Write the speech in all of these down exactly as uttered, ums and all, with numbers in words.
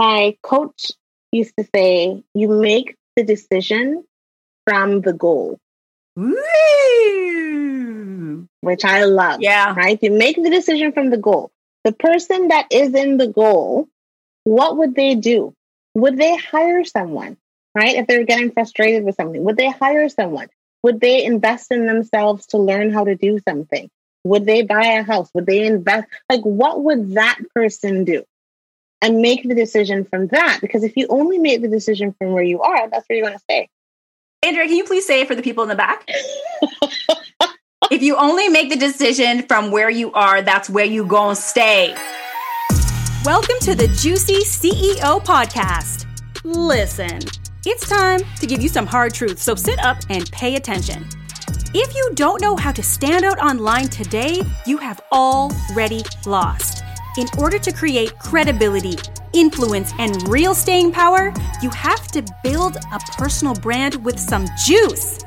my coach used to say, you make the decision from the goal. Ooh. Which I love. Yeah. Right? You make the decision from the goal. The person that is in the goal, what would they do? Would they hire someone? Right? If they're getting frustrated with something, would they hire someone? Would they invest in themselves to learn how to do something? Would they buy a house? Would they invest? Like, what would that person do? And make the decision from that. Because if you only make the decision from where you are, that's where you're going to stay. Andrea, can you please say it for the people in the back? If you only make the decision from where you are, that's where you're going to stay. Welcome to the Juicy C E O Podcast. Listen, it's time to give you some hard truths, so sit up and pay attention. If you don't know how to stand out online today, you have already lost. In order to create credibility, influence, and real staying power, you have to build a personal brand with some juice.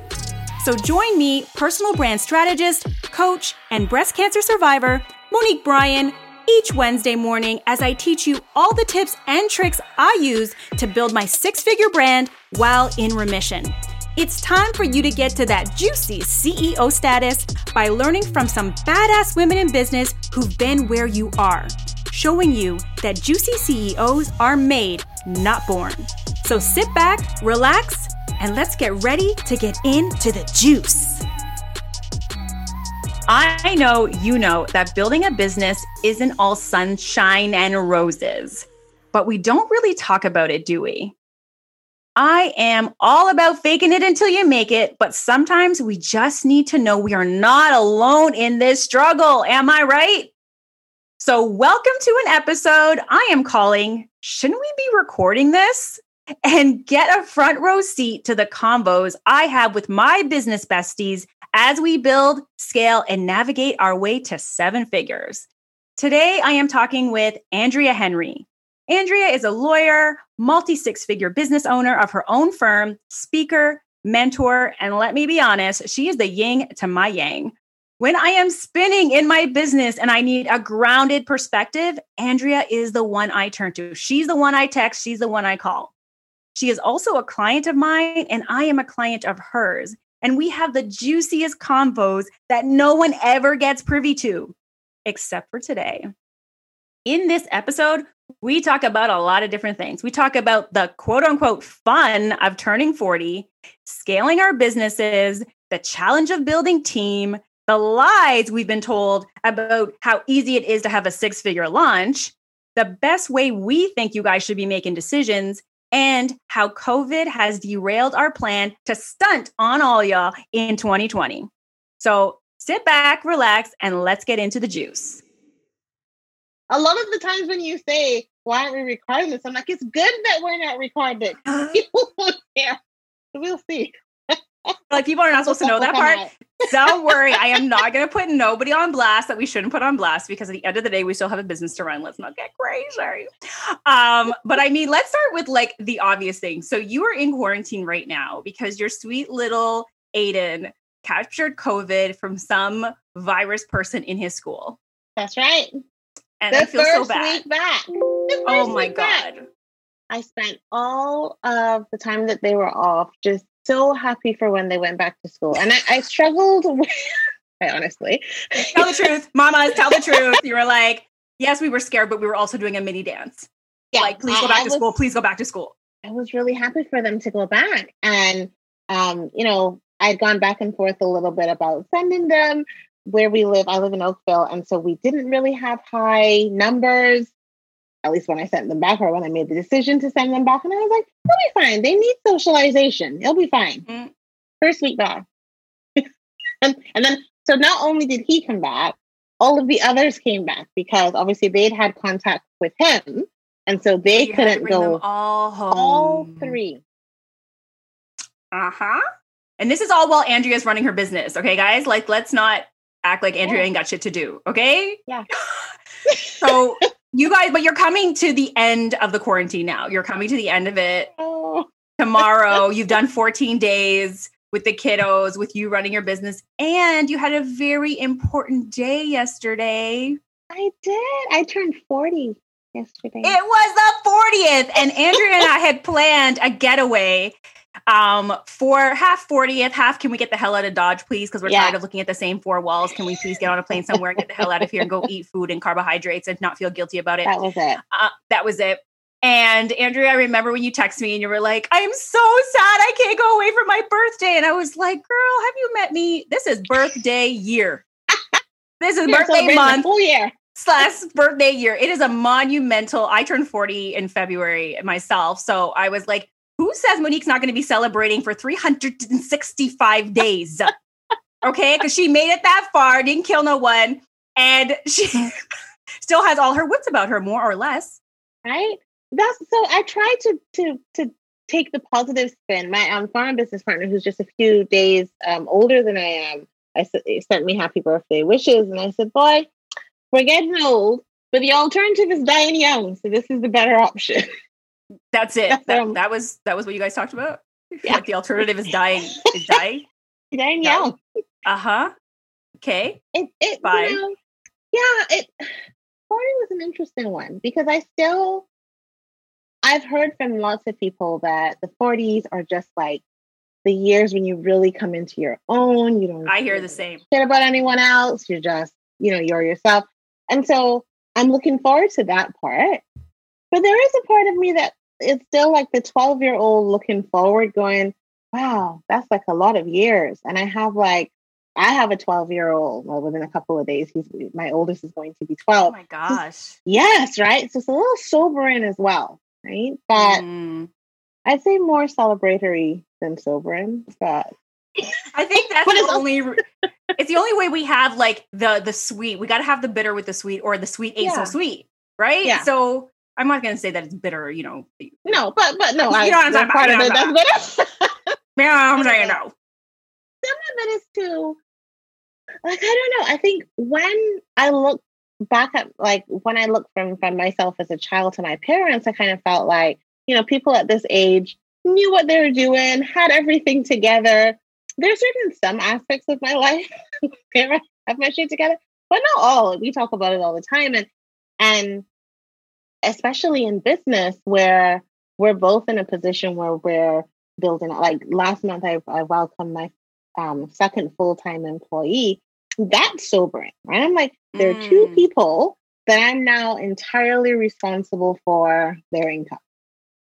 So join me, personal brand strategist, coach, and breast cancer survivor, Monique Bryan, each Wednesday morning as I teach you all the tips and tricks I use to build my six-figure brand while in remission. It's time for you to get to that juicy C E O status by learning from some badass women in business who've been where you are, showing you that juicy C E Os are made, not born. So sit back, relax, and let's get ready to get into the juice. I know you know that building a business isn't all sunshine and roses, but we don't really talk about it, do we? I am all about faking it until you make it, but sometimes we just need to know we are not alone in this struggle. Am I right? So welcome to an episode I am calling, shouldn't we be recording this? And get a front row seat to the combos I have with my business besties as we build, scale, and navigate our way to seven figures. Today, I am talking with Andrea Henry. Andrea is a lawyer, multi-six-figure business owner of her own firm, speaker, mentor, and let me be honest, she is the yin to my yang. When I am spinning in my business and I need a grounded perspective, Andrea is the one I turn to. She's the one I text. She's the one I call. She is also a client of mine, and I am a client of hers. And we have the juiciest combos that no one ever gets privy to, except for today. In this episode, we talk about a lot of different things. We talk about the quote unquote fun of turning forty, scaling our businesses, the challenge of building team, the lies we've been told about how easy it is to have a six-figure launch, the best way we think you guys should be making decisions, and how COVID has derailed our plan to stunt on all y'all in twenty twenty. So sit back, relax, and let's get into the juice. A lot of the times when you say, why aren't we recording this? I'm like, it's good that we're not recording. People won't care. We'll see. Like, people are not supposed to know that part. Don't worry. I am not going to put nobody on blast that we shouldn't put on blast, because at the end of the day, we still have a business to run. Let's not get crazy. Um, but I mean, let's start with like the obvious thing. So you are in quarantine right now because your sweet little Aiden captured COVID from some virus person in his school. That's right. And the I feel so bad. Week back. Oh my God. Back. I spent all of the time that they were off just so happy for when they went back to school. And I, I struggled with, I honestly. Tell the truth. Mamas, tell the truth. You were like, yes, we were scared, but we were also doing a mini dance. Yeah, like, please go back I to was, school. Please go back to school. I was really happy for them to go back. And, um, you know, I'd gone back and forth a little bit about sending them. Where we live, I live in Oakville, and so we didn't really have high numbers, at least when I sent them back or when I made the decision to send them back. And I was like, they'll be fine. They need socialization. It'll be fine. Mm-hmm. First week back. and, and then, so not only did he come back, all of the others came back because obviously they'd had contact with him. And so they you couldn't go all home. All three. Uh-huh. And this is all while Andrea's running her business. Okay, guys, like, let's not act like Andrea ain't got shit to do, okay? Yeah. So you guys, but you're coming to the end of the quarantine now. You're coming to the end of it. Oh. Tomorrow, you've done fourteen days with the kiddos, with you running your business. And you had a very important day yesterday. I did. I turned forty. yesterday. It was the fortieth, and Andrea and I had planned a getaway um, for half fortieth, half can we get the hell out of Dodge, please? Because we're yeah. tired of looking at the same four walls. Can we please get on a plane somewhere and get the hell out of here and go eat food and carbohydrates and not feel guilty about it? That was it. Uh, that was it. And Andrea, I remember when you texted me and you were like, I'm so sad I can't go away for my birthday. And I was like, girl, have you met me? This is birthday year. This is You're birthday month. Full year. Slash birthday year. It is a monumental. I turned forty in February myself. So I was like, who says Monique's not going to be celebrating for three hundred sixty-five days? Okay. Cause she made it that far. Didn't kill no one. And she still has all her wits about her, more or less. Right. That's so I try to, to, to take the positive spin. My um, farm business partner, who's just a few days um, older than I am, I sent me happy birthday wishes. And I said, boy, we're getting old, but the alternative is dying young. So this is the better option. That's it. That's that, that was, that was what you guys talked about. Yeah. Like the alternative is dying, is dying. dying young. Uh-huh. Okay. It, it, Bye. You know, yeah. It, forty was an interesting one because I still, I've heard from lots of people that the forties are just like the years when you really come into your own. You don't I hear the same shit about anyone else. You're just, you know, you're yourself. And so I'm looking forward to that part. But there is a part of me that is still like the twelve year old looking forward going, wow, that's like a lot of years. And I have like, I have a twelve year old. Well, within a couple of days, he's my oldest is going to be twelve. Oh my gosh. Yes. Right. So it's a little sobering as well. Right. But mm. I'd say more celebratory than sobering. But I think that's the only it's the only way we have like the the sweet. We gotta have the bitter with the sweet, or the sweet ain't yeah. so sweet, right? Yeah. So I'm not gonna say that it's bitter, you know. No, but but no, you I, know what I'm talking part about. Of it that's bitter. Yeah, I'm saying no. Some of it is too like I don't know. I think when I look back at like when I look from from myself as a child to my parents, I kind of felt like, you know, people at this age knew what they were doing, had everything together. There's certain some aspects of my life where I have my shit together, but not all. We talk about it all the time, and and especially in business where we're both in a position where we're building. Like last month, I I welcomed my um, second full time employee. That's sobering, right? I'm like, there are two people that I'm now entirely responsible for their income.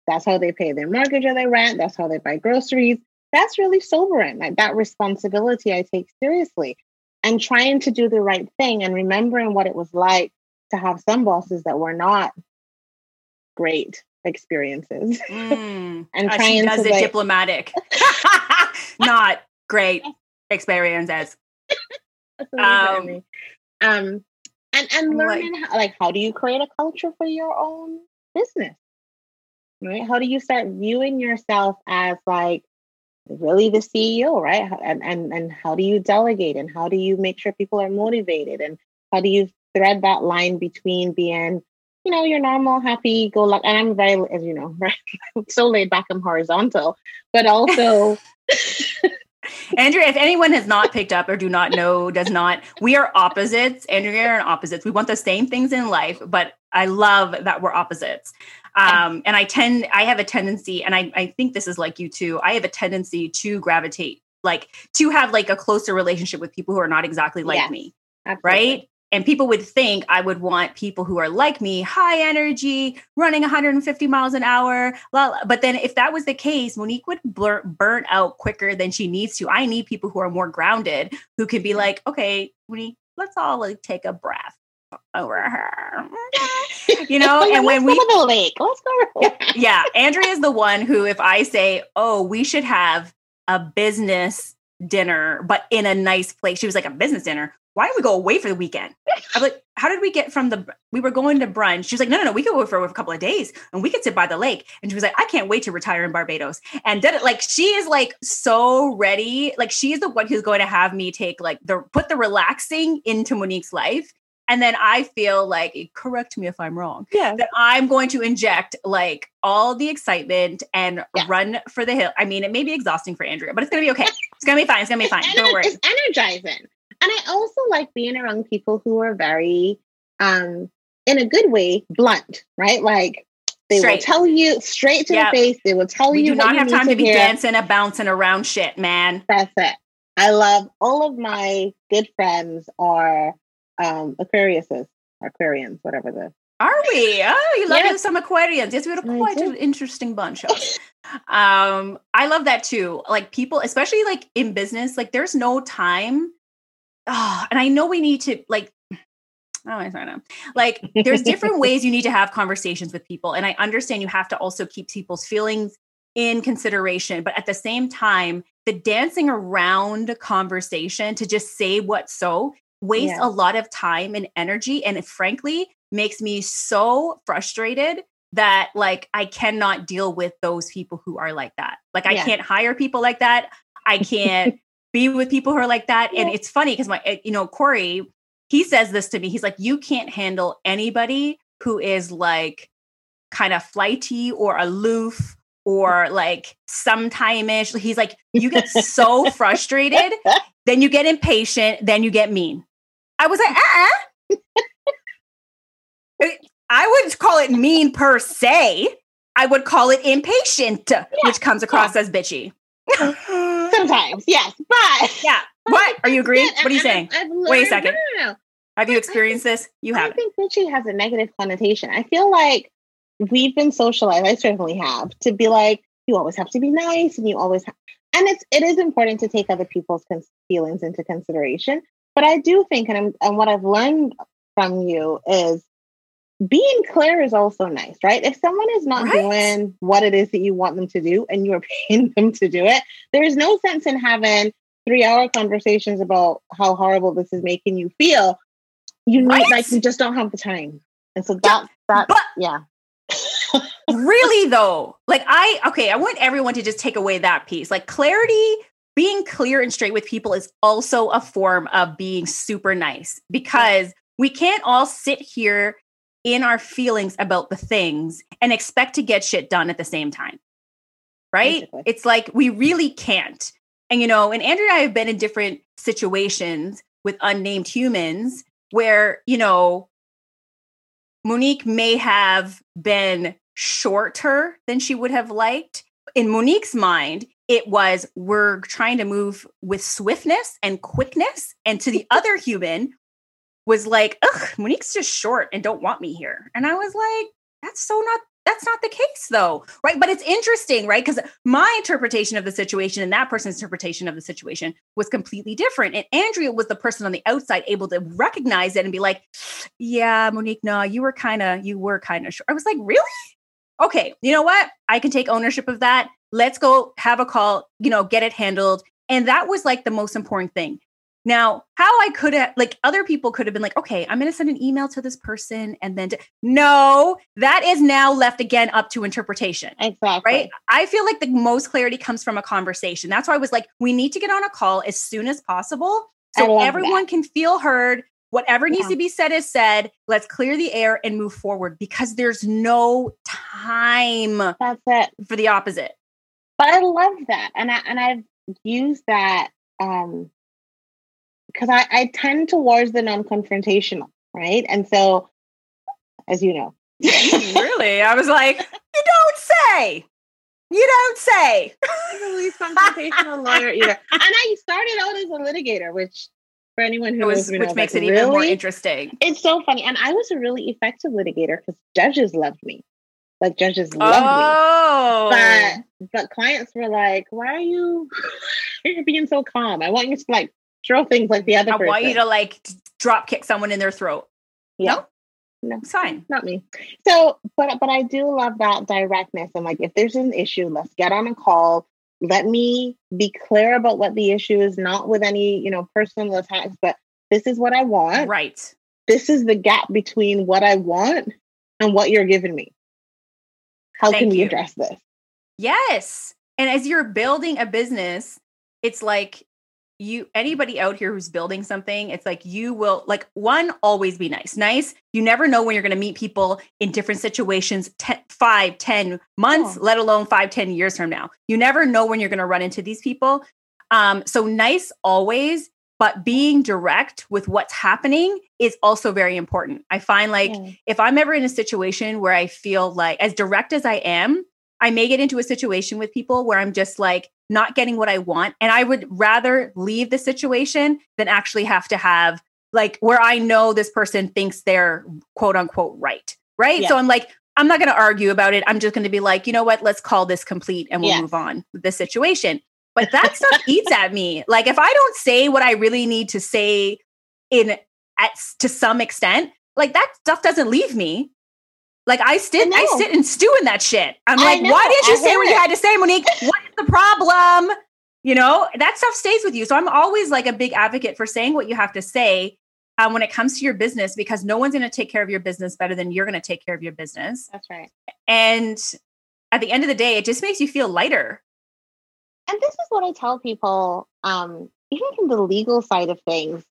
That's how they pay their mortgage or their rent. That's how they buy groceries. That's really sobering. Like that responsibility I take seriously, and trying to do the right thing and remembering what it was like to have some bosses that were not great experiences. Mm. and uh, trying she does to it like, diplomatic, not great experiences. Um, um, and and learning like how, like how do you create a culture for your own business, right? How do you start viewing yourself as like really the C E O, right? And and and how do you delegate, and how do you make sure people are motivated, and how do you thread that line between being, you know, your normal happy go lucky, and I'm very, as you know, right? I'm so laid back and horizontal, but also. Andrea, if anyone has not picked up or do not know, does not, we are opposites. Andrea and opposites. We want the same things in life, but I love that we're opposites. Um, and I tend, I have a tendency, and I, I think this is like you too. I have a tendency to gravitate, like to have like a closer relationship with people who are not exactly like yes, me. Absolutely. Right. And people would think I would want people who are like me, high energy, running one hundred fifty miles an hour. Blah, blah. But then if that was the case, Monique would blur- burn out quicker than she needs to. I need people who are more grounded, who can be like, okay, Monique, let's all like take a breath over her. You know, like, and when we go to the lake. Let's go. Yeah. Andrea is the one who, if I say, oh, we should have a business dinner, but in a nice place. She was like, a business dinner. Why don't we go away for the weekend? I'm like, how did we get from the, we were going to brunch. She was like, no, no, no, we could go for a couple of days and we could sit by the lake. And she was like, I can't wait to retire in Barbados. And did it, like, she is like so ready. Like she is the one who's going to have me take like the, put the relaxing into Monique's life. And then I feel like, correct me if I'm wrong, yeah. that I'm going to inject like all the excitement and yeah. run for the hill. I mean, it may be exhausting for Andrea, but it's going to be okay. It's going to be fine. It's going to be fine. It's Don't ener- worry. It's energizing. And I also like being around people who are very um, in a good way, blunt, right? Like they straight. will tell you straight to yep. the face. They will tell we you. We do not have time to be hear. dancing and bouncing around shit, man. That's it. I love all of my good friends are um, Aquariuses, Aquarians, whatever the. Are we? Oh, you love yes. some Aquarians. Yes, we're quite an interesting bunch. um, I love that too. Like people, especially like in business, like there's no time. Oh, and I know we need to like, oh, I don't know. Like there's different ways you need to have conversations with people. And I understand you have to also keep people's feelings in consideration. But at the same time, the dancing around conversation to just say what's so wastes yeah. a lot of time and energy. And frankly, makes me so frustrated that like, I cannot deal with those people who are like that. Like yeah. I can't hire people like that. I can't be with people who are like that. And it's funny because my, you know, Corey, he says this to me. He's like, you can't handle anybody who is like kind of flighty or aloof or like sometime-ish. He's like, you get so frustrated, then you get impatient, then you get mean. I was like, uh-uh. I wouldn't call it mean per se. I would call it impatient, yeah, which comes across yeah. as bitchy. Sometimes, yes, but yeah. What are you agreeing? What are you saying? I've, I've Wait a second. No, no, no. Have you experienced think, this? You haven't. I think bitchy has a negative connotation. I feel like we've been socialized. I certainly have to be like you always have to be nice, and you always have. And it's it is important to take other people's cons- feelings into consideration. But I do think, and I'm, and what I've learned from you is. Being clear is also nice, right? If someone is not right. doing what it is that you want them to do and you are paying them to do it, there is no sense in having three-hour conversations about how horrible this is making you feel. You know, right? like you just don't have the time. And so that, yeah. that, but yeah. Really though, like I, okay, I want everyone to just take away that piece. Like clarity, being clear and straight with people is also a form of being super nice because we can't all sit here in our feelings about the things and expect to get shit done at the same time, right? Basically. It's like, we really can't. And, you know, and Andrea and I have been in different situations with unnamed humans where, you know, Monique may have been shorter than she would have liked. In Monique's mind, it was, we're trying to move with swiftness and quickness. And to the other human, was like, ugh, Monique's just short and don't want me here. And I was like, that's so not, that's not the case though. Right. But it's interesting, right? Because my interpretation of the situation and that person's interpretation of the situation was completely different. And Andrea was the person on the outside able to recognize it and be like, yeah, Monique, no, you were kind of, you were kind of short. I was like, really? Okay. You know what? I can take ownership of that. Let's go have a call, you know, get it handled. And that was like the most important thing. Now, how I could have, like other people could have been like, okay, I'm going to send an email to this person. And then, to, no, that is now left again up to interpretation. Exactly. Right? I feel like the most clarity comes from a conversation. That's why I was like, we need to get on a call as soon as possible so everyone that. can feel heard. Whatever yeah. needs to be said is said. Let's clear the air and move forward because there's no time That's it. for the opposite. But I love that. And, I, and I've used that. Um, Because I, I tend towards the non-confrontational, right? And so, as you know. Really? I was like, you don't say. You don't say. I'm the least confrontational lawyer either. And I started out as a litigator, which for anyone who was, knows me Which knows, makes like, it really, even more interesting. It's so funny. And I was a really effective litigator because judges loved me. Like, judges loved oh. me. But, but clients were like, why are you you're being so calm? I want you to, like, throw things like the other I person. I want you to like drop kick someone in their throat. Yeah. No? No. It's fine. Not me. So, but, but I do love that directness. And like, if there's an issue, let's get on a call. Let me be clear about what the issue is, not with any, you know, personal attacks, but this is what I want. Right. This is the gap between what I want and what you're giving me. How Thank can we you. address this? Yes. And as you're building a business, it's like, you, anybody out here who's building something, it's like, you will like one, always be nice, nice. You never know when you're going to meet people in different situations, ten, five, ten months, oh. let alone five, ten years from now. You never know when you're going to run into these people. Um, so nice always, but being direct with what's happening is also very important. I find like mm. if I'm ever in a situation where I feel like as direct as I am, I may get into a situation with people where I'm just like not getting what I want. And I would rather leave the situation than actually have to have like where I know this person thinks they're quote unquote right. Right. Yeah. So I'm like, I'm not going to argue about it. I'm just going to be like, you know what? Let's call this complete and we'll yeah. move on with this situation. But that stuff eats at me. Like if I don't say what I really need to say in at to some extent, like that stuff doesn't leave me. Like I sit, I, I sit and stew in that shit. I'm like, why didn't you I say what it. you had to say, Monique? What is the problem? You know, that stuff stays with you. So I'm always like a big advocate for saying what you have to say um, when it comes to your business, because no one's going to take care of your business better than you're going to take care of your business. That's right. And at the end of the day, it just makes you feel lighter. And this is what I tell people, um, even from the legal side of things,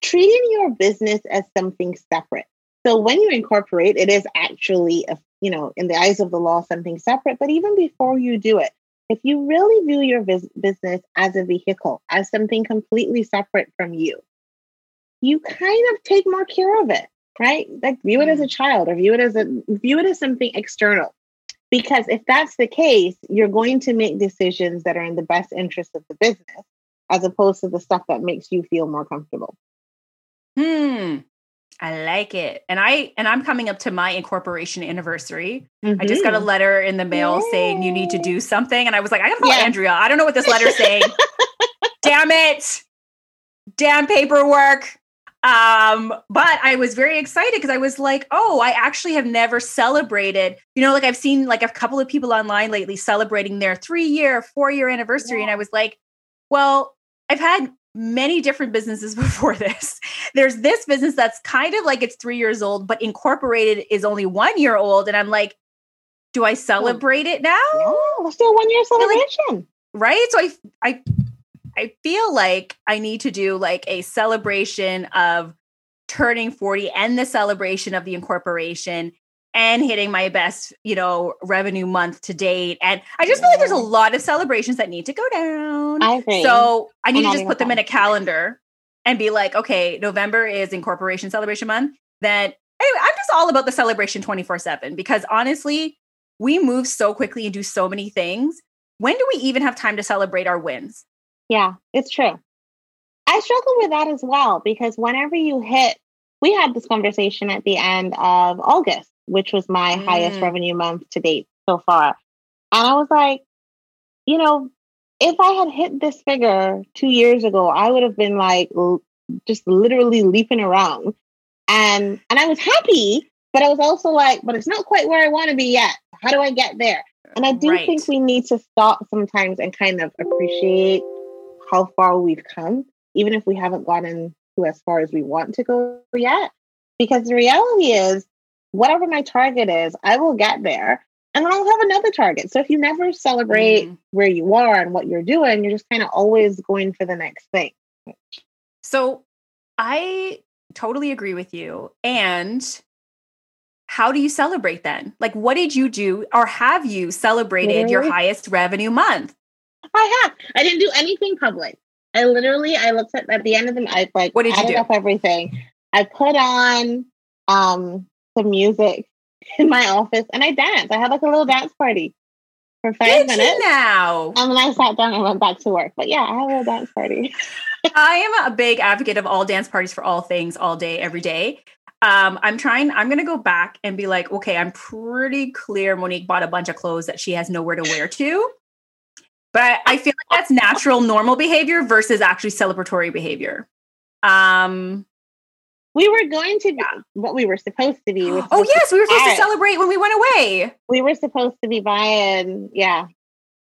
treating your business as something separate. So when you incorporate, it is actually, a, you know, in the eyes of the law, something separate. But even before you do it, if you really view your vis- business as a vehicle, as something completely separate from you, you kind of take more care of it, right? Like view it as a child or view it as a view it as something external. Because if that's the case, you're going to make decisions that are in the best interest of the business, as opposed to the stuff that makes you feel more comfortable. Hmm. I like it. And I, and I'm coming up to my incorporation anniversary. Mm-hmm. I just got a letter in the mail Yay. saying you need to do something. And I was like, I gotta call yeah. Andrea. I don't know what this letter's saying. Damn it. Damn paperwork. Um, but I was very excited because I was like, oh, I actually have never celebrated, you know, like I've seen like a couple of people online lately celebrating their three year, four year anniversary. Yeah. And I was like, well, I've had many different businesses before this. There's this business that's kind of like it's three years old, but incorporated is only one year old. And I'm like, do I celebrate it now? Yeah, let's do a one year celebration. Like, right. So I, I, I feel like I need to do like a celebration of turning forty and the celebration of the incorporation and hitting my best, you know, revenue month to date. And I just feel like there's a lot of celebrations that need to go down. I agree. So I need and to just put them in a calendar and be like, okay, November is incorporation celebration month. Then anyway, I'm just all about the celebration twenty-four seven, because honestly, we move so quickly and do so many things. When do we even have time to celebrate our wins? Yeah, it's true. I struggle with that as well, because whenever you hit, we had this conversation at the end of August, which was my mm. highest revenue month to date so far. And I was like, you know, if I had hit this figure two years ago, I would have been like, l- just literally leaping around. And and I was happy, but I was also like, but it's not quite where I want to be yet. How do I get there? And I do right. think we need to stop sometimes and kind of appreciate how far we've come, even if we haven't gotten to as far as we want to go yet. Because the reality is, whatever my target is, I will get there and then I'll have another target. So if you never celebrate mm-hmm. where you are and what you're doing, you're just kind of always going for the next thing. So I totally agree with you. And how do you celebrate then? Like, what did you do, or have you celebrated really? your highest revenue month? I have. I didn't do anything public. I literally, I looked at, at the end of them, I like, what did you added do? up everything. I put on, um, the music in my office and I danced. I had like a little dance party for five Did minutes. You now? And then I sat down and went back to work. But yeah, I had a little dance party. I am a big advocate of all dance parties for all things, all day, every day. Um, I'm trying, I'm going to go back and be like, okay, I'm pretty clear Monique bought a bunch of clothes that she has nowhere to wear to. But I feel like that's natural, normal behavior versus actually celebratory behavior. Um, We were going to be what we were supposed to be. We were oh, yes. We were supposed to celebrate when we went away. We were supposed to be buying. Yeah.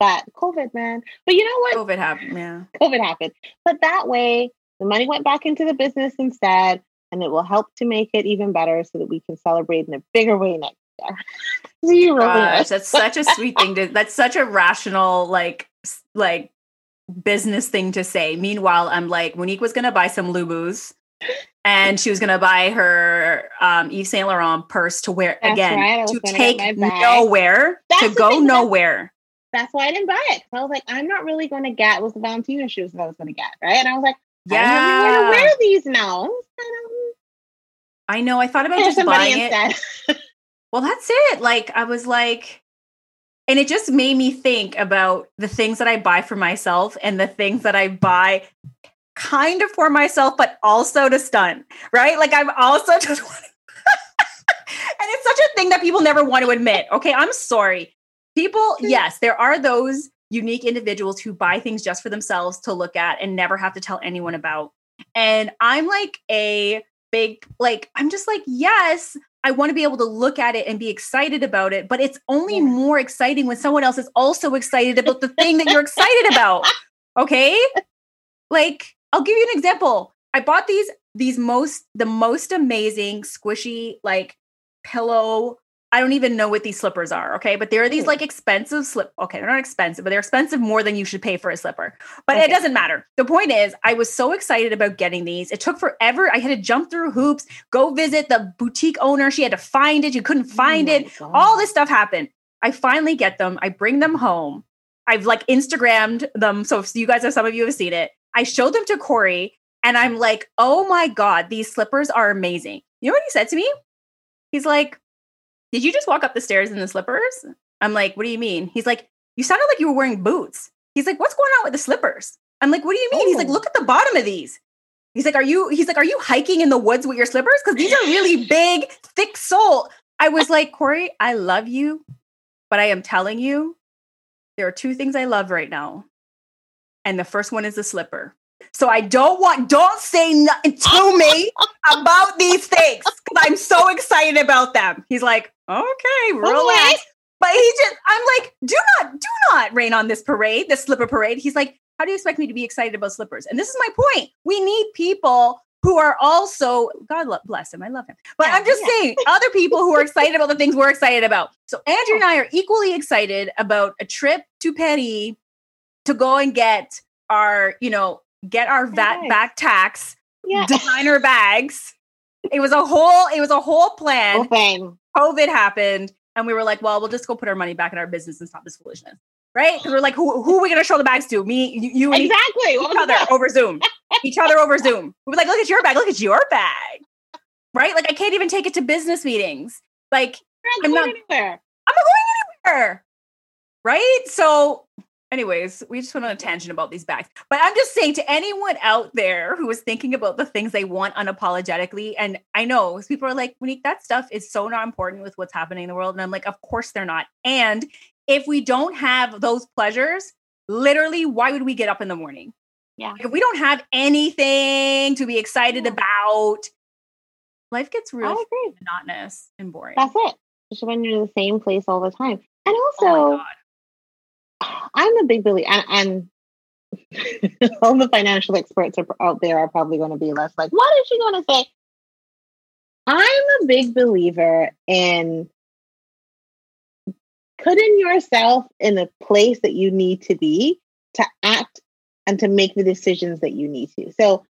But COVID, man. But you know what? COVID happened. Yeah. COVID happened. But that way, the money went back into the business instead, and it will help to make it even better so that we can celebrate in a bigger way next year. Zero. Gosh, that's such a sweet thing. To, that's such a rational, like, like business thing to say. Meanwhile, I'm like, Monique was going to buy some Lubus. And she was going to buy her um, Yves Saint Laurent purse to wear that's again, right. to take nowhere, that's to go thing, nowhere. That's, that's why I didn't buy it. I was like, I'm not really going to get, it was the Valentino shoes that I was going to get, right? And I was like, Yeah. I don't know where to wear these now. I know. I thought about just buying it. Well, that's it. Like, I was like, and it just made me think about the things that I buy for myself and the things that I buy kind of for myself, but also to stunt, right? Like, I'm also just wanting, and it's such a thing that people never want to admit. Okay. I'm sorry. People. Yes. There are those unique individuals who buy things just for themselves to look at and never have to tell anyone about. And I'm like a big, like, I'm just like, yes, I want to be able to look at it and be excited about it, but it's only more exciting when someone else is also excited about the thing that you're excited about. Okay. Like, I'll give you an example. I bought these, these most, the most amazing squishy, like pillow. I don't even know what these slippers are. Okay. But there are these like expensive slip. Okay. They're not expensive, but they're expensive more than you should pay for a slipper, but okay. It doesn't matter. The point is I was so excited about getting these. It took forever. I had to jump through hoops, go visit the boutique owner. She had to find it. You couldn't find oh it. God. All this stuff happened. I finally get them. I bring them home. I've like Instagrammed them. So if you guys have, some of you have seen it. I showed them to Corey and I'm like, oh my God, these slippers are amazing. You know what he said to me? He's like, did you just walk up the stairs in the slippers? I'm like, what do you mean? He's like, you sounded like you were wearing boots. He's like, what's going on with the slippers? I'm like, what do you mean? Oh. He's like, look at the bottom of these. He's like, are you, he's like, are you hiking in the woods with your slippers? Cause these are really big, thick sole. I was like, Corey, I love you, but I am telling you, there are two things I love right now. And the first one is the slipper. So I don't want, don't say nothing to me about these things because I'm so excited about them. He's like, okay, relax. Okay. But he just, I'm like, do not, do not rain on this parade, this slipper parade. He's like, how do you expect me to be excited about slippers? And this is my point. We need people who are also, God bless him. I love him. But yeah, I'm just yeah. saying other people who are excited about the things we're excited about. So Andrew and I are equally excited about a trip to Paris to go and get our, you know, get our V A T nice. back tax yeah. designer bags. It was a whole, it was a whole plan. Okay. COVID happened. And we were like, well, we'll just go put our money back in our business and stop this foolishness. Right. Cause we're like, who, who are we going to show the bags to? Me, you, you and exactly. each, each other over Zoom, each other over Zoom. We were like, look at your bag. Look at your bag. Right. Like I can't even take it to business meetings. Like I'm not, I'm not going anywhere. Right. So anyways, we just went on a tangent about these bags, but I'm just saying to anyone out there who is thinking about the things they want unapologetically. And I know people are like, Monique, that stuff is so not important with what's happening in the world. And I'm like, of course they're not. And if we don't have those pleasures, literally, why would we get up in the morning? Yeah. If we don't have anything to be excited yeah. about, life gets really monotonous and boring. That's it. Just when you're in the same place all the time. And also, oh my God. I'm a big believer, and, and all the financial experts are, out there are probably going to be less like, what is she going to say? I'm a big believer in putting yourself in the place that you need to be to act and to make the decisions that you need to. So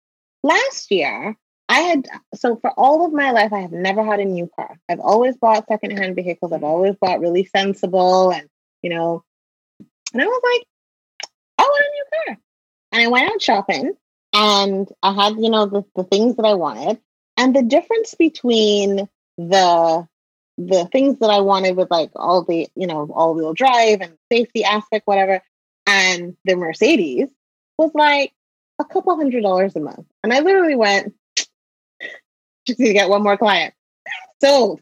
last year, I had, so for all of my life, I have never had a new car. I've always bought secondhand vehicles. I've always bought really sensible and, you know, and I was like, I want a new car. And I went out shopping and I had, you know, the, the things that I wanted. And the difference between the the things that I wanted with like all the, you know, all-wheel drive and safety aspect, whatever, and the Mercedes was like a couple hundred dollars a month. And I literally went, just need to get one more client. Sold.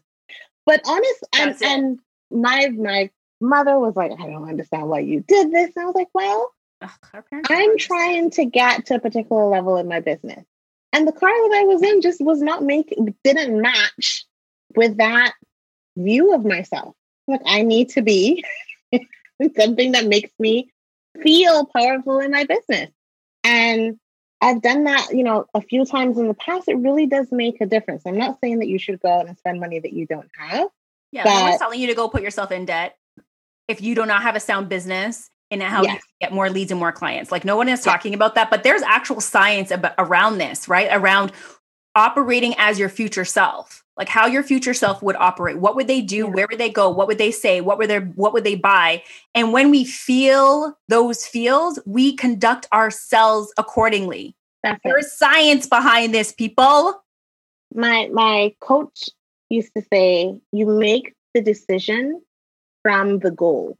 But honest, and, and my my mother was like, I don't understand why you did this. And I was like, well, Ugh, I'm trying to get to a particular level in my business. And the car that I was in just was not making, didn't match with that view of myself. Like I need to be something that makes me feel powerful in my business. And I've done that, you know, a few times in the past. It really does make a difference. I'm not saying that you should go out and spend money that you don't have. Yeah, but I'm not telling you to go put yourself in debt. If you do not have a sound business and how yes. you get more leads and more clients, like no one is talking yeah. about that, but there's actual science about, around this, right? Around operating as your future self, like how your future self would operate. What would they do? Yeah. Where would they go? What would they say? What were their, what would they buy? And when we feel those feels, we conduct ourselves accordingly. That's There's it. Science behind this, people. My my coach used to say, you make the decision from the goal.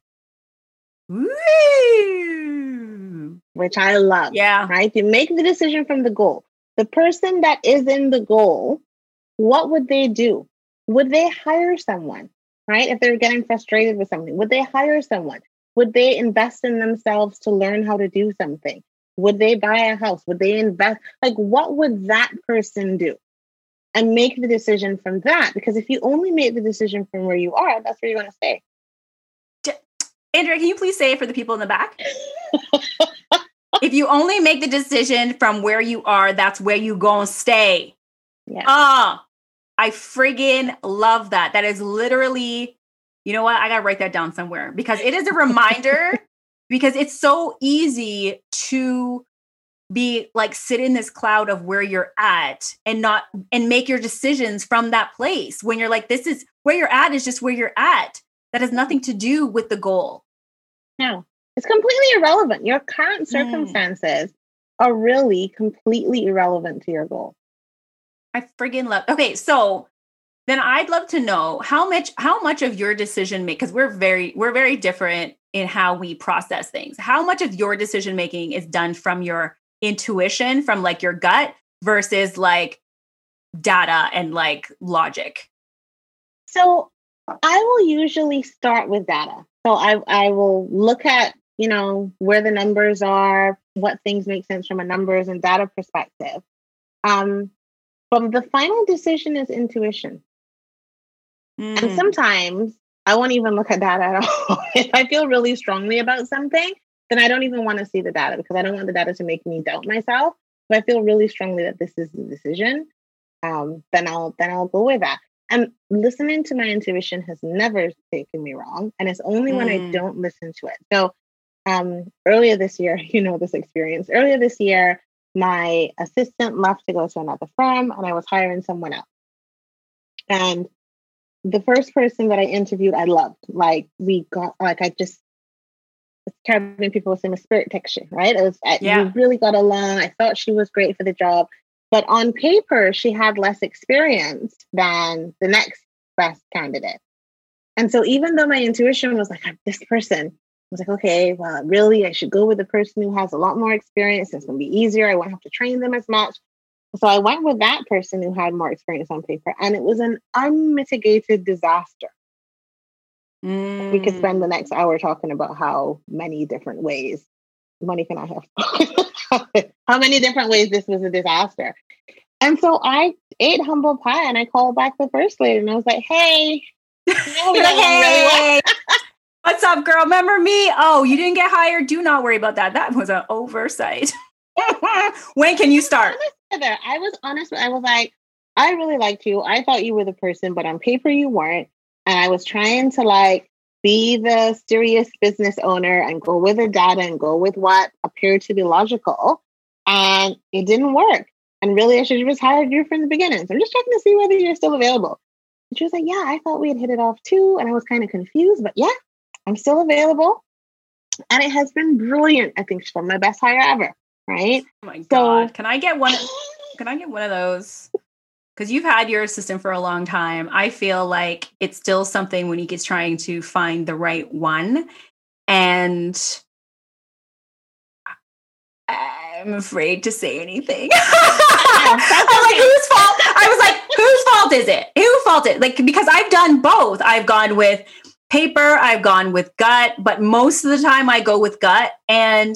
Ooh. Which I love. Yeah. Right? You make the decision from the goal. The person that is in the goal, what would they do? Would they hire someone? Right? If they're getting frustrated with something, would they hire someone? Would they invest in themselves to learn how to do something? Would they buy a house? Would they invest? Like, what would that person do? And make the decision from that. Because if you only make the decision from where you are, that's where you're going to stay. Andrea, can you please say it for the people in the back? If you only make the decision from where you are, that's where you going to stay. Yeah. Oh, I friggin' love that. That is literally, you know what? I got to write that down somewhere because it is a reminder. Because it's so easy to be like, sit in this cloud of where you're at and not, and make your decisions from that place. When you're like, this is where you're at is just where you're at. That has nothing to do with the goal. No, it's completely irrelevant. Your current circumstances mm. are really completely irrelevant to your goal. I friggin' love. Okay. So then I'd love to know how much, how much of your decision make, cause we're very, we're very different in how we process things. How much of your decision-making is done from your intuition, from like your gut versus like data and like logic? So I will usually start with data. So I, I will look at, you know, where the numbers are, what things make sense from a numbers and data perspective. Um, but the final decision is intuition. Mm. And sometimes I won't even look at data at all. If I feel really strongly about something, then I don't even want to see the data because I don't want the data to make me doubt myself. If I feel really strongly that this is the decision, um, then I'll then I'll go with that. And listening to my intuition has never taken me wrong. And it's only mm. when I don't listen to it. So um, earlier this year, you know this experience. Earlier this year, my assistant left to go to another firm and I was hiring someone else. And the first person that I interviewed, I loved. Like we got, like I just, it's Caribbean people say my spirit texture, right? It was, yeah. We really got along. I thought she was great for the job, but on paper, she had less experience than the next best candidate. And so even though my intuition was like, I'm this person, I was like, okay, well, really, I should go with the person who has a lot more experience. It's going to be easier. I won't have to train them as much. So I went with that person who had more experience on paper, and it was an unmitigated disaster. Mm. We could spend the next hour talking about how many different ways money can I have, how many different ways this was a disaster. And so I ate humble pie and I called back the first lady and I was like, hey, you know, we like, hey. Really what's up, girl? Remember me? Oh, you didn't get hired. Do not worry about that. That was an oversight. When can you start? I was honest. I was like, I really liked you. I thought you were the person, but on paper you weren't. And I was trying to like be the serious business owner and go with the data and go with what appeared to be logical. And it didn't work. And really, I should have just hired you from the beginning. So I'm just checking to see whether you're still available. And she was like, yeah, I thought we had hit it off too. And I was kind of confused, but yeah, I'm still available. And it has been brilliant. I think she's been my best hire ever. Right. Oh my so, God. Can I get one? Can I get one of those? Because you've had your assistant for a long time. I feel like it's still something when you get trying to find the right one. And I'm afraid to say anything. I'm like, whose fault? I was like, whose fault is it? Whose fault is it? Like, because I've done both. I've gone with paper. I've gone with gut. But most of the time I go with gut. And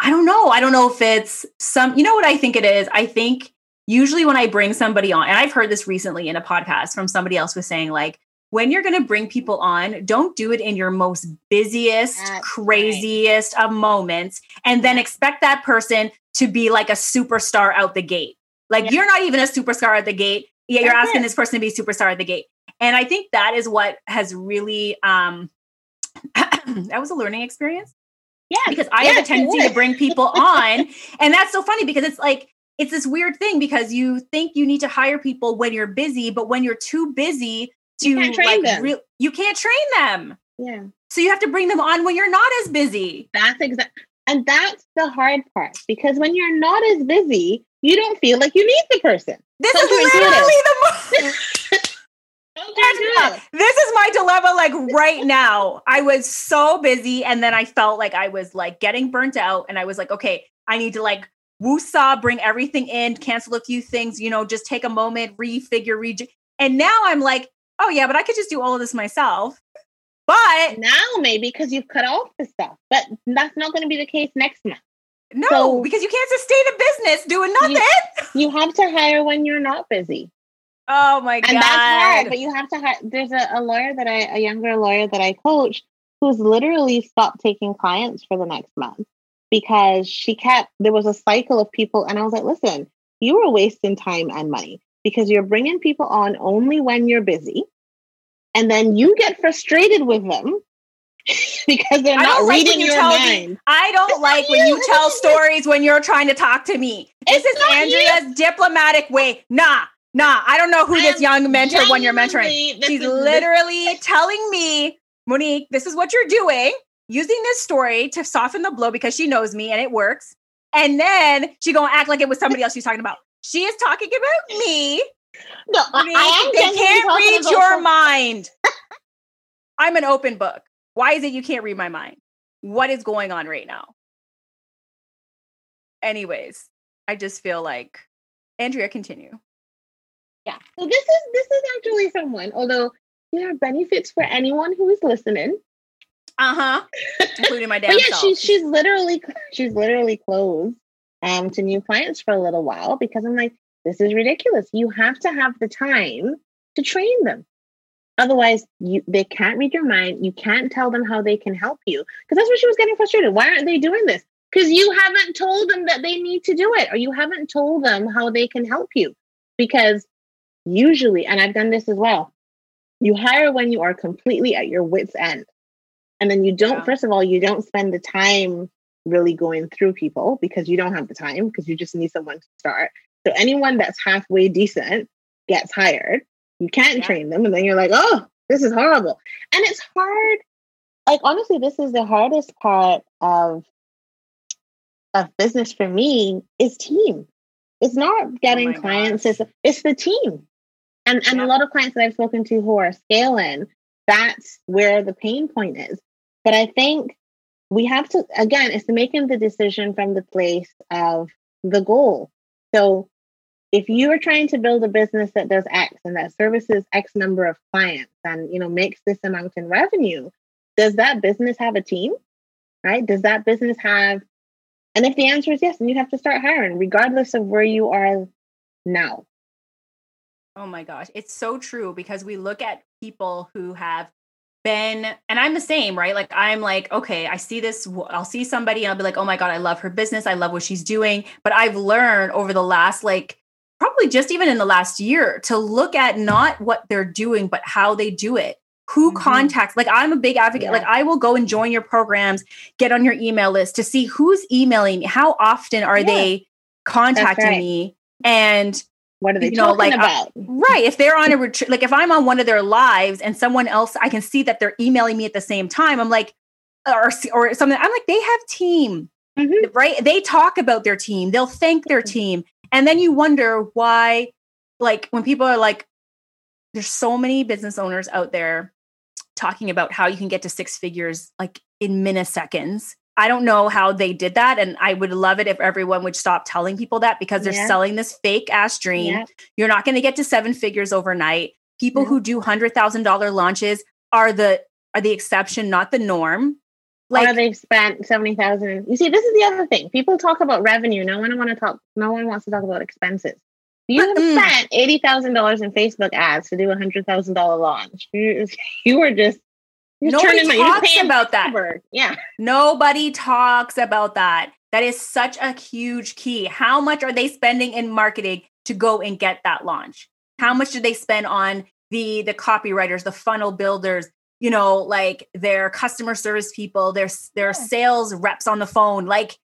I don't know. I don't know if it's some, you know what I think it is? I think usually when I bring somebody on, and I've heard this recently in a podcast from somebody else was saying like, when you're going to bring people on, don't do it in your most busiest, That's craziest right. of moments. And then expect that person to be like a superstar out the gate. Like yeah. you're not even a superstar at the gate. Yet you're That's asking it. This person to be a superstar at the gate. And I think that is what has really, um, that was a learning experience. Yeah, because I yes, have a tendency to bring people on. And that's so funny because it's like, it's this weird thing because you think you need to hire people when you're busy, but when you're too busy to you can't train, like, them. Re- you can't train them. Yeah. So you have to bring them on when you're not as busy. That's exactly. And that's the hard part, because when you're not as busy, you don't feel like you need the person. This so is literally the most... Angela, this is my dilemma. Like right now, I was so busy. And then I felt like I was like getting burnt out. And I was like, okay, I need to like woosah, bring everything in, cancel a few things, you know, just take a moment, refigure, rejig. And now I'm like, oh yeah, but I could just do all of this myself. But now maybe because you've cut off the stuff, but that's not going to be the case next month. No, so because you can't sustain a business doing nothing. You, you have to hire when you're not busy. Oh my God. And that's hard, but you have to hire. There's a, a lawyer that I, a younger lawyer that I coach, who's literally stopped taking clients for the next month because she kept, there was a cycle of people. And I was like, listen, you were wasting time and money because you're bringing people on only when you're busy. And then you get frustrated with them because they're not reading your mind. I don't like when you tell stories when you're trying to talk to me. This is Andrea's diplomatic way. Nah. Nah, I don't know who this young mentor when you're mentoring. She's literally telling me, Monique, this is what you're doing, using this story to soften the blow because she knows me and it works. And then she gonna act like it was somebody else she's talking about. She is talking about me. No, Monique, I am they can't read your mind. I'm an open book. Why is it you can't read my mind? What is going on right now? Anyways, I just feel like, Andrea, continue. Yeah. So this is this is actually someone, although there are benefits for anyone who is listening. Uh-huh. Including my dad. But yeah, she's she's literally she's literally closed um to new clients for a little while because I'm like, this is ridiculous. You have to have the time to train them. Otherwise, you they can't read your mind. You can't tell them how they can help you. Because that's where she was getting frustrated. Why aren't they doing this? Because you haven't told them that they need to do it, or you haven't told them how they can help you. Because usually, and I've done this as well, you hire when you are completely at your wit's end. And then you don't, yeah. first of all, you don't spend the time really going through people because you don't have the time because you just need someone to start. So anyone that's halfway decent gets hired. You can't yeah. train them. And then you're like, oh, this is horrible. And it's hard. Like, honestly, this is the hardest part of, of business for me is team. It's not getting oh clients. It's, it's the team. And and yeah. a lot of clients that I've spoken to who are scaling, that's where the pain point is. But I think we have to, again, it's making the decision from the place of the goal. So if you are trying to build a business that does X and that services X number of clients and, you know, makes this amount in revenue, does that business have a team? Right? Does that business have, and if the answer is yes, then you have to start hiring regardless of where you are now. Oh my gosh. It's so true because we look at people who have been, and I'm the same, right? Like, I'm like, okay, I see this, I'll see somebody and I'll be like, oh my God, I love her business. I love what she's doing. But I've learned over the last, like probably just even in the last year, to look at not what they're doing, but how they do it. Who mm-hmm. contacts, like I'm a big advocate, yeah. like I will go and join your programs, get on your email list to see who's emailing me. How often are yeah. they contacting right. me? And what are they you know, talking like, about? I, right. If they're on a retreat, like if I'm on one of their lives and someone else, I can see that they're emailing me at the same time. I'm like, or, or something. I'm like, they have team, mm-hmm. right? They talk about their team. They'll thank their team. And then you wonder why, like when people are like, there's so many business owners out there talking about how you can get to six figures like in milliseconds. I don't know how they did that. And I would love it if everyone would stop telling people that because they're yeah. selling this fake ass dream. Yeah. You're not going to get to seven figures overnight. People yeah. who do one hundred thousand dollars launches are the are the exception, not the norm. Like, or they've spent seventy thousand dollars. You see, this is the other thing. People talk about revenue. No one want to talk. No one wants to talk about expenses. You have spent eighty thousand dollars in Facebook ads to do a one hundred thousand dollars launch. You, you were just, you're nobody turning talks my, about that. Over. Yeah. Nobody talks about that. That is such a huge key. How much are they spending in marketing to go and get that launch? How much do they spend on the, the copywriters, the funnel builders, you know, like their customer service people, their, their yeah. sales reps on the phone, like,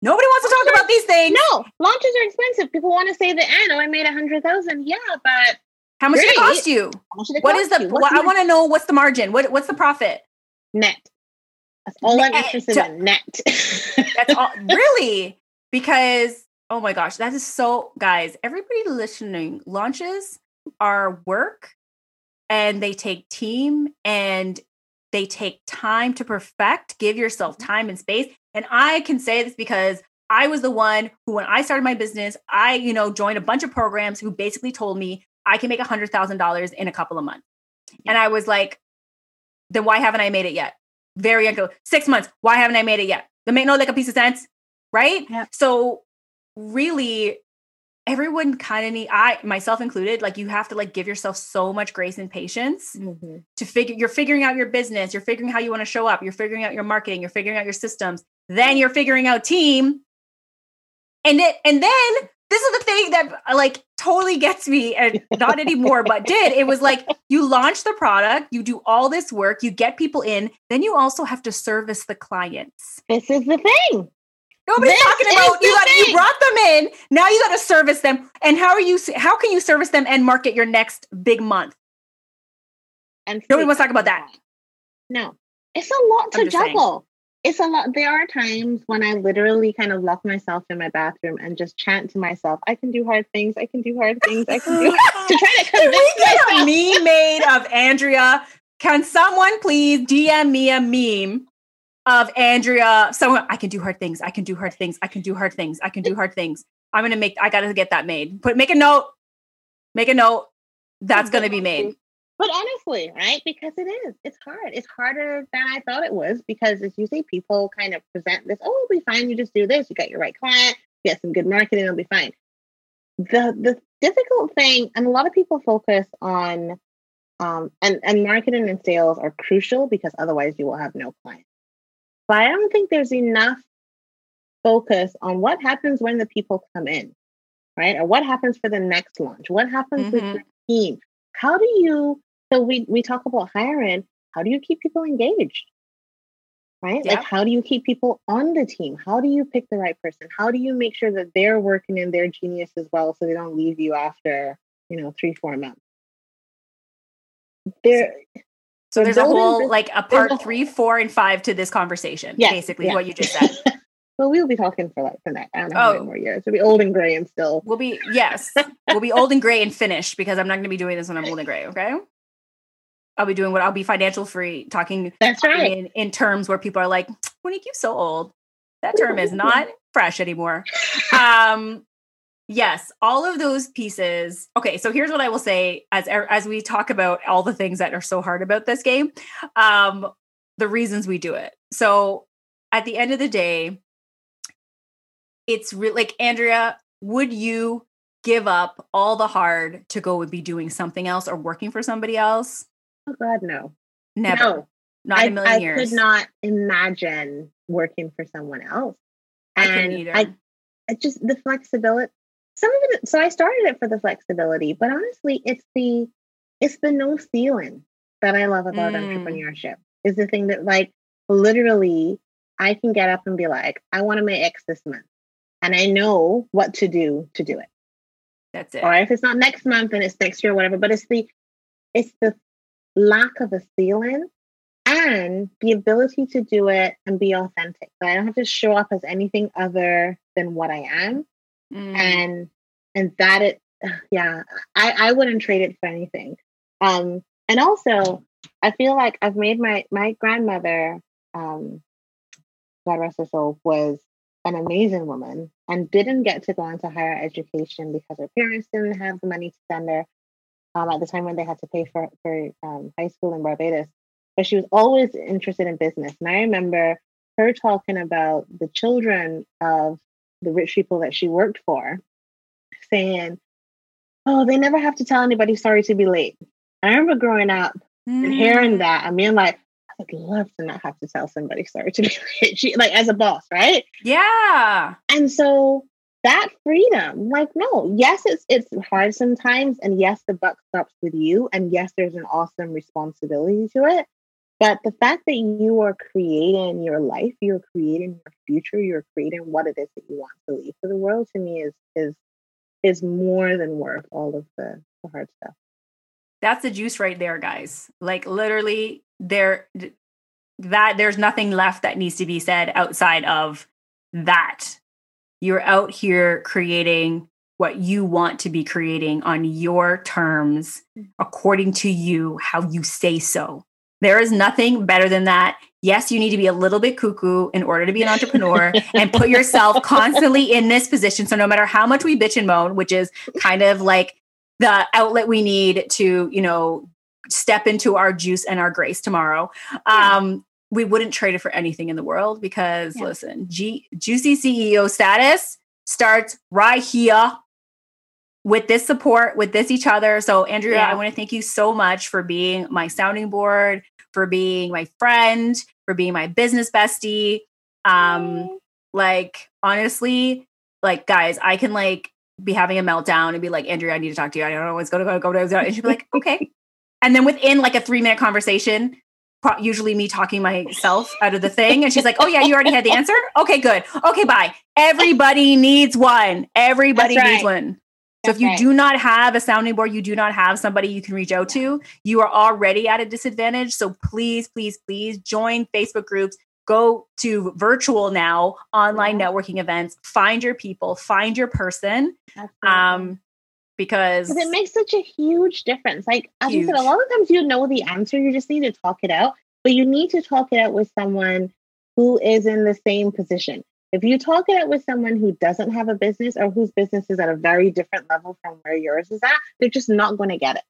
nobody wants to talk about these things. No, launches are expensive. People want to say that, oh, I made a hundred thousand. Yeah, but how much did it cost you? It what cost is the? Well, I want to know what's the margin. What What's the profit? Net. That's all net. I'm interested in. Net. That's all. Really? Because, oh my gosh, that is so, guys, everybody listening, launches are work and they take team and they take time to perfect. Give yourself time and space. And I can say this because I was the one who, when I started my business, I, you know, joined a bunch of programs who basically told me I can make a hundred thousand dollars in a couple of months. And I was like, then why haven't I made it yet? Very uncle. Six months. Why haven't I made it yet? That make no like a piece of sense. Right. Yeah. So really everyone kind of need, I, myself included, like you have to like give yourself so much grace and patience mm-hmm. to figure, you're figuring out your business. You're figuring how you want to show up. You're figuring out your marketing. You're figuring out your systems. Then you're figuring out team. And it, and then this is the thing that like totally gets me and not anymore, but did. It was like, you launch the product, you do all this work, you get people in, then you also have to service the clients. This is the thing. Nobody's this talking about you, got, you brought them in. Now you got to service them. And how are you, how can you service them and market your next big month? And nobody wants to talk about that. No, it's a lot to juggle. Saying. It's a lot. There are times when I literally kind of lock myself in my bathroom and just chant to myself, I can do hard things. I can do hard things. I can do to try to convince we get myself. A meme made of Andrea. Can someone please D M me a meme of Andrea? Someone, I can do hard things. I can do hard things. I can do hard things. I can do hard things. I'm going to make, I got to get that made. Put, make a note, make a note. That's going to be made. But honestly, right? Because it is. It's hard. It's harder than I thought it was because it's usually people kind of present this, oh, it'll be fine. You just do this. You got your right client. You got some good marketing. It'll be fine. The the difficult thing, and a lot of people focus on, um, and, and marketing and sales are crucial because otherwise you will have no clients. But I don't think there's enough focus on what happens when the people come in, right? Or what happens for the next launch? What happens mm-hmm. with the team? How do you, so we, we talk about hiring, how do you keep people engaged, right? Yep. Like, how do you keep people on the team? How do you pick the right person? How do you make sure that they're working in their genius as well so they don't leave you after, you know, three, four months? There, so there's a whole, like a part three, four, and five to this conversation, yes, basically yeah. what you just said. Well, we'll be talking for like the next, I don't know, oh. how many more years. We'll be old and gray and still. We'll be, yes. We'll be old and gray and finished because I'm not going to be doing this when I'm old and gray, okay? I'll be doing what I'll be financial free, talking That's right. in, in terms where people are like, Monique, you're so old. That term is not fresh anymore. Um, yes, all of those pieces. Okay, so here's what I will say as as we talk about all the things that are so hard about this game, um, the reasons we do it. So at the end of the day, it's really like, Andrea, would you give up all the hard to go and be doing something else or working for somebody else? Oh God, no. Never. No. Not I, a million I years. I could not imagine working for someone else. And I couldn't either. I, I just, the flexibility, some of it, so I started it for the flexibility, but honestly, it's the, it's the no ceiling that I love about mm. entrepreneurship is the thing that like, literally I can get up and be like, I want to make X this month. And I know what to do to do it. That's it. Or if it's not next month, then it's next year, or whatever. But it's the it's the lack of a ceiling and the ability to do it and be authentic. So I don't have to show up as anything other than what I am. Mm. And and that it, yeah, I, I wouldn't trade it for anything. Um, and also, I feel like I've made my my grandmother, um, God rest her soul, was an amazing woman and didn't get to go into higher education because her parents didn't have the money to send her um, at the time when they had to pay for, for um, high school in Barbados. But she was always interested in business. And I remember her talking about the children of the rich people that she worked for saying, oh, they never have to tell anybody sorry to be late. And I remember growing up mm. and hearing that and being like, I'd love to not have to tell somebody sorry to be late. She, like as a boss, right? Yeah. And so that freedom, like, no, yes, it's it's hard sometimes. And yes, the buck stops with you. And yes, there's an awesome responsibility to it. But the fact that you are creating your life, you're creating your future, you're creating what it is that you want to leave for the world, to me is is is more than worth all of the, the hard stuff. That's the juice right there, guys. Like literally there, that there's nothing left that needs to be said outside of that. You're out here creating what you want to be creating on your terms, according to you, how you say so. There is nothing better than that. Yes, you need to be a little bit cuckoo in order to be an entrepreneur and put yourself constantly in this position. So no matter how much we bitch and moan, which is kind of like the outlet we need to, you know, step into our juice and our grace tomorrow. Um, yeah. We wouldn't trade it for anything in the world because yeah. listen, G- Juicy C E O status starts right here with this support, with this each other. So Andrea, yeah. I want to thank you so much for being my sounding board, for being my friend, for being my business bestie. Um, like, honestly, like guys, I can like be having a meltdown and be like, Andrea, I need to talk to you. I don't know what's going to go. And she'd be like, okay. And then within like a three minute conversation, pro- usually me talking myself out of the thing. And she's like, oh yeah, you already had the answer. Okay, good. Okay. Bye. Everybody needs one. Everybody That's right. needs one. So if you right. do not have a sounding board, you do not have somebody you can reach out to, you are already at a disadvantage. So please, please, please join Facebook groups, go to virtual now, online yeah. networking events, find your people, find your person. Um, because it makes such a huge difference. Like as huge. you said, a lot of times you know the answer, you just need to talk it out, but you need to talk it out with someone who is in the same position. If you talk it out with someone who doesn't have a business or whose business is at a very different level from where yours is at, they're just not going to get it.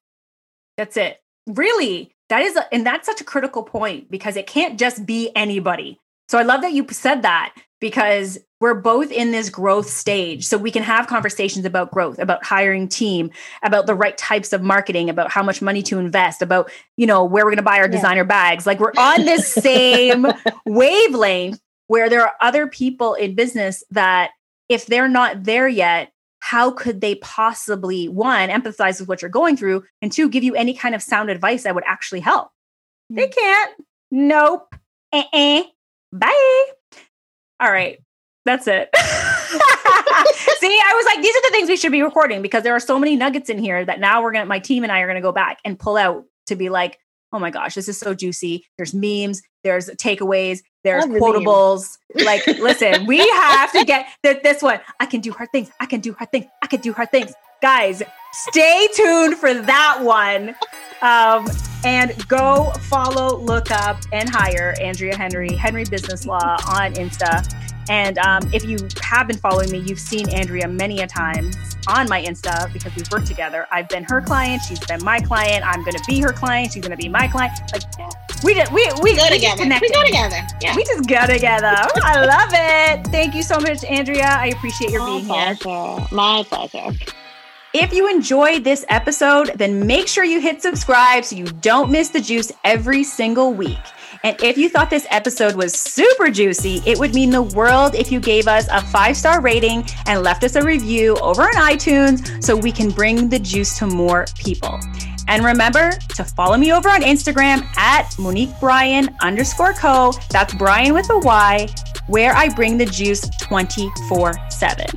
That's it. Really? That is, a, and that's such a critical point because it can't just be anybody. So I love that you said that because we're both in this growth stage. So we can have conversations about growth, about hiring team, about the right types of marketing, about how much money to invest, about, you know, where we're going to buy our yeah. designer bags. Like we're on this same wavelength. Where there are other people in business that if they're not there yet, how could they possibly, one, empathize with what you're going through, and two, give you any kind of sound advice that would actually help? Mm-hmm. They can't. Nope. Uh-uh. Bye. All right. That's it. See, I was like, these are the things we should be recording because there are so many nuggets in here that now we're going to, my team and I are going to go back and pull out to be like, oh my gosh, this is so juicy. There's memes, there's takeaways, there's quotables. Like, listen, we have to get th- this one. I can do hard things. I can do hard things. I can do hard things. Guys, stay tuned for that one. Um, and go follow, look up, and hire Andrea Henry, Henry Business Law on Insta. And um, if you have been following me, you've seen Andrea many a time on my Insta because we've worked together. I've been her client. She's been my client. I'm going to be her client. She's going to be my client. Like we did, we, we, we, go we just connected. We go together. Yeah. We just go together. I love it. Thank you so much, Andrea. I appreciate your my being pleasure. here. My pleasure. If you enjoyed this episode, then make sure you hit subscribe so you don't miss the juice every single week. And if you thought this episode was super juicy, it would mean the world if you gave us a five-star rating and left us a review over on iTunes so we can bring the juice to more people. And remember to follow me over on Instagram at Monique Bryan underscore co. That's Bryan with a Y, where I bring the juice twenty-four seven.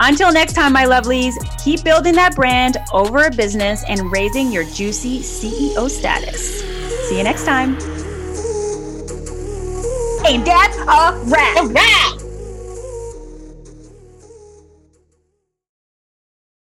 Until next time, my lovelies, keep building that brand over a business and raising your juicy C E O status. See you next time. And that's a wrap. A wrap.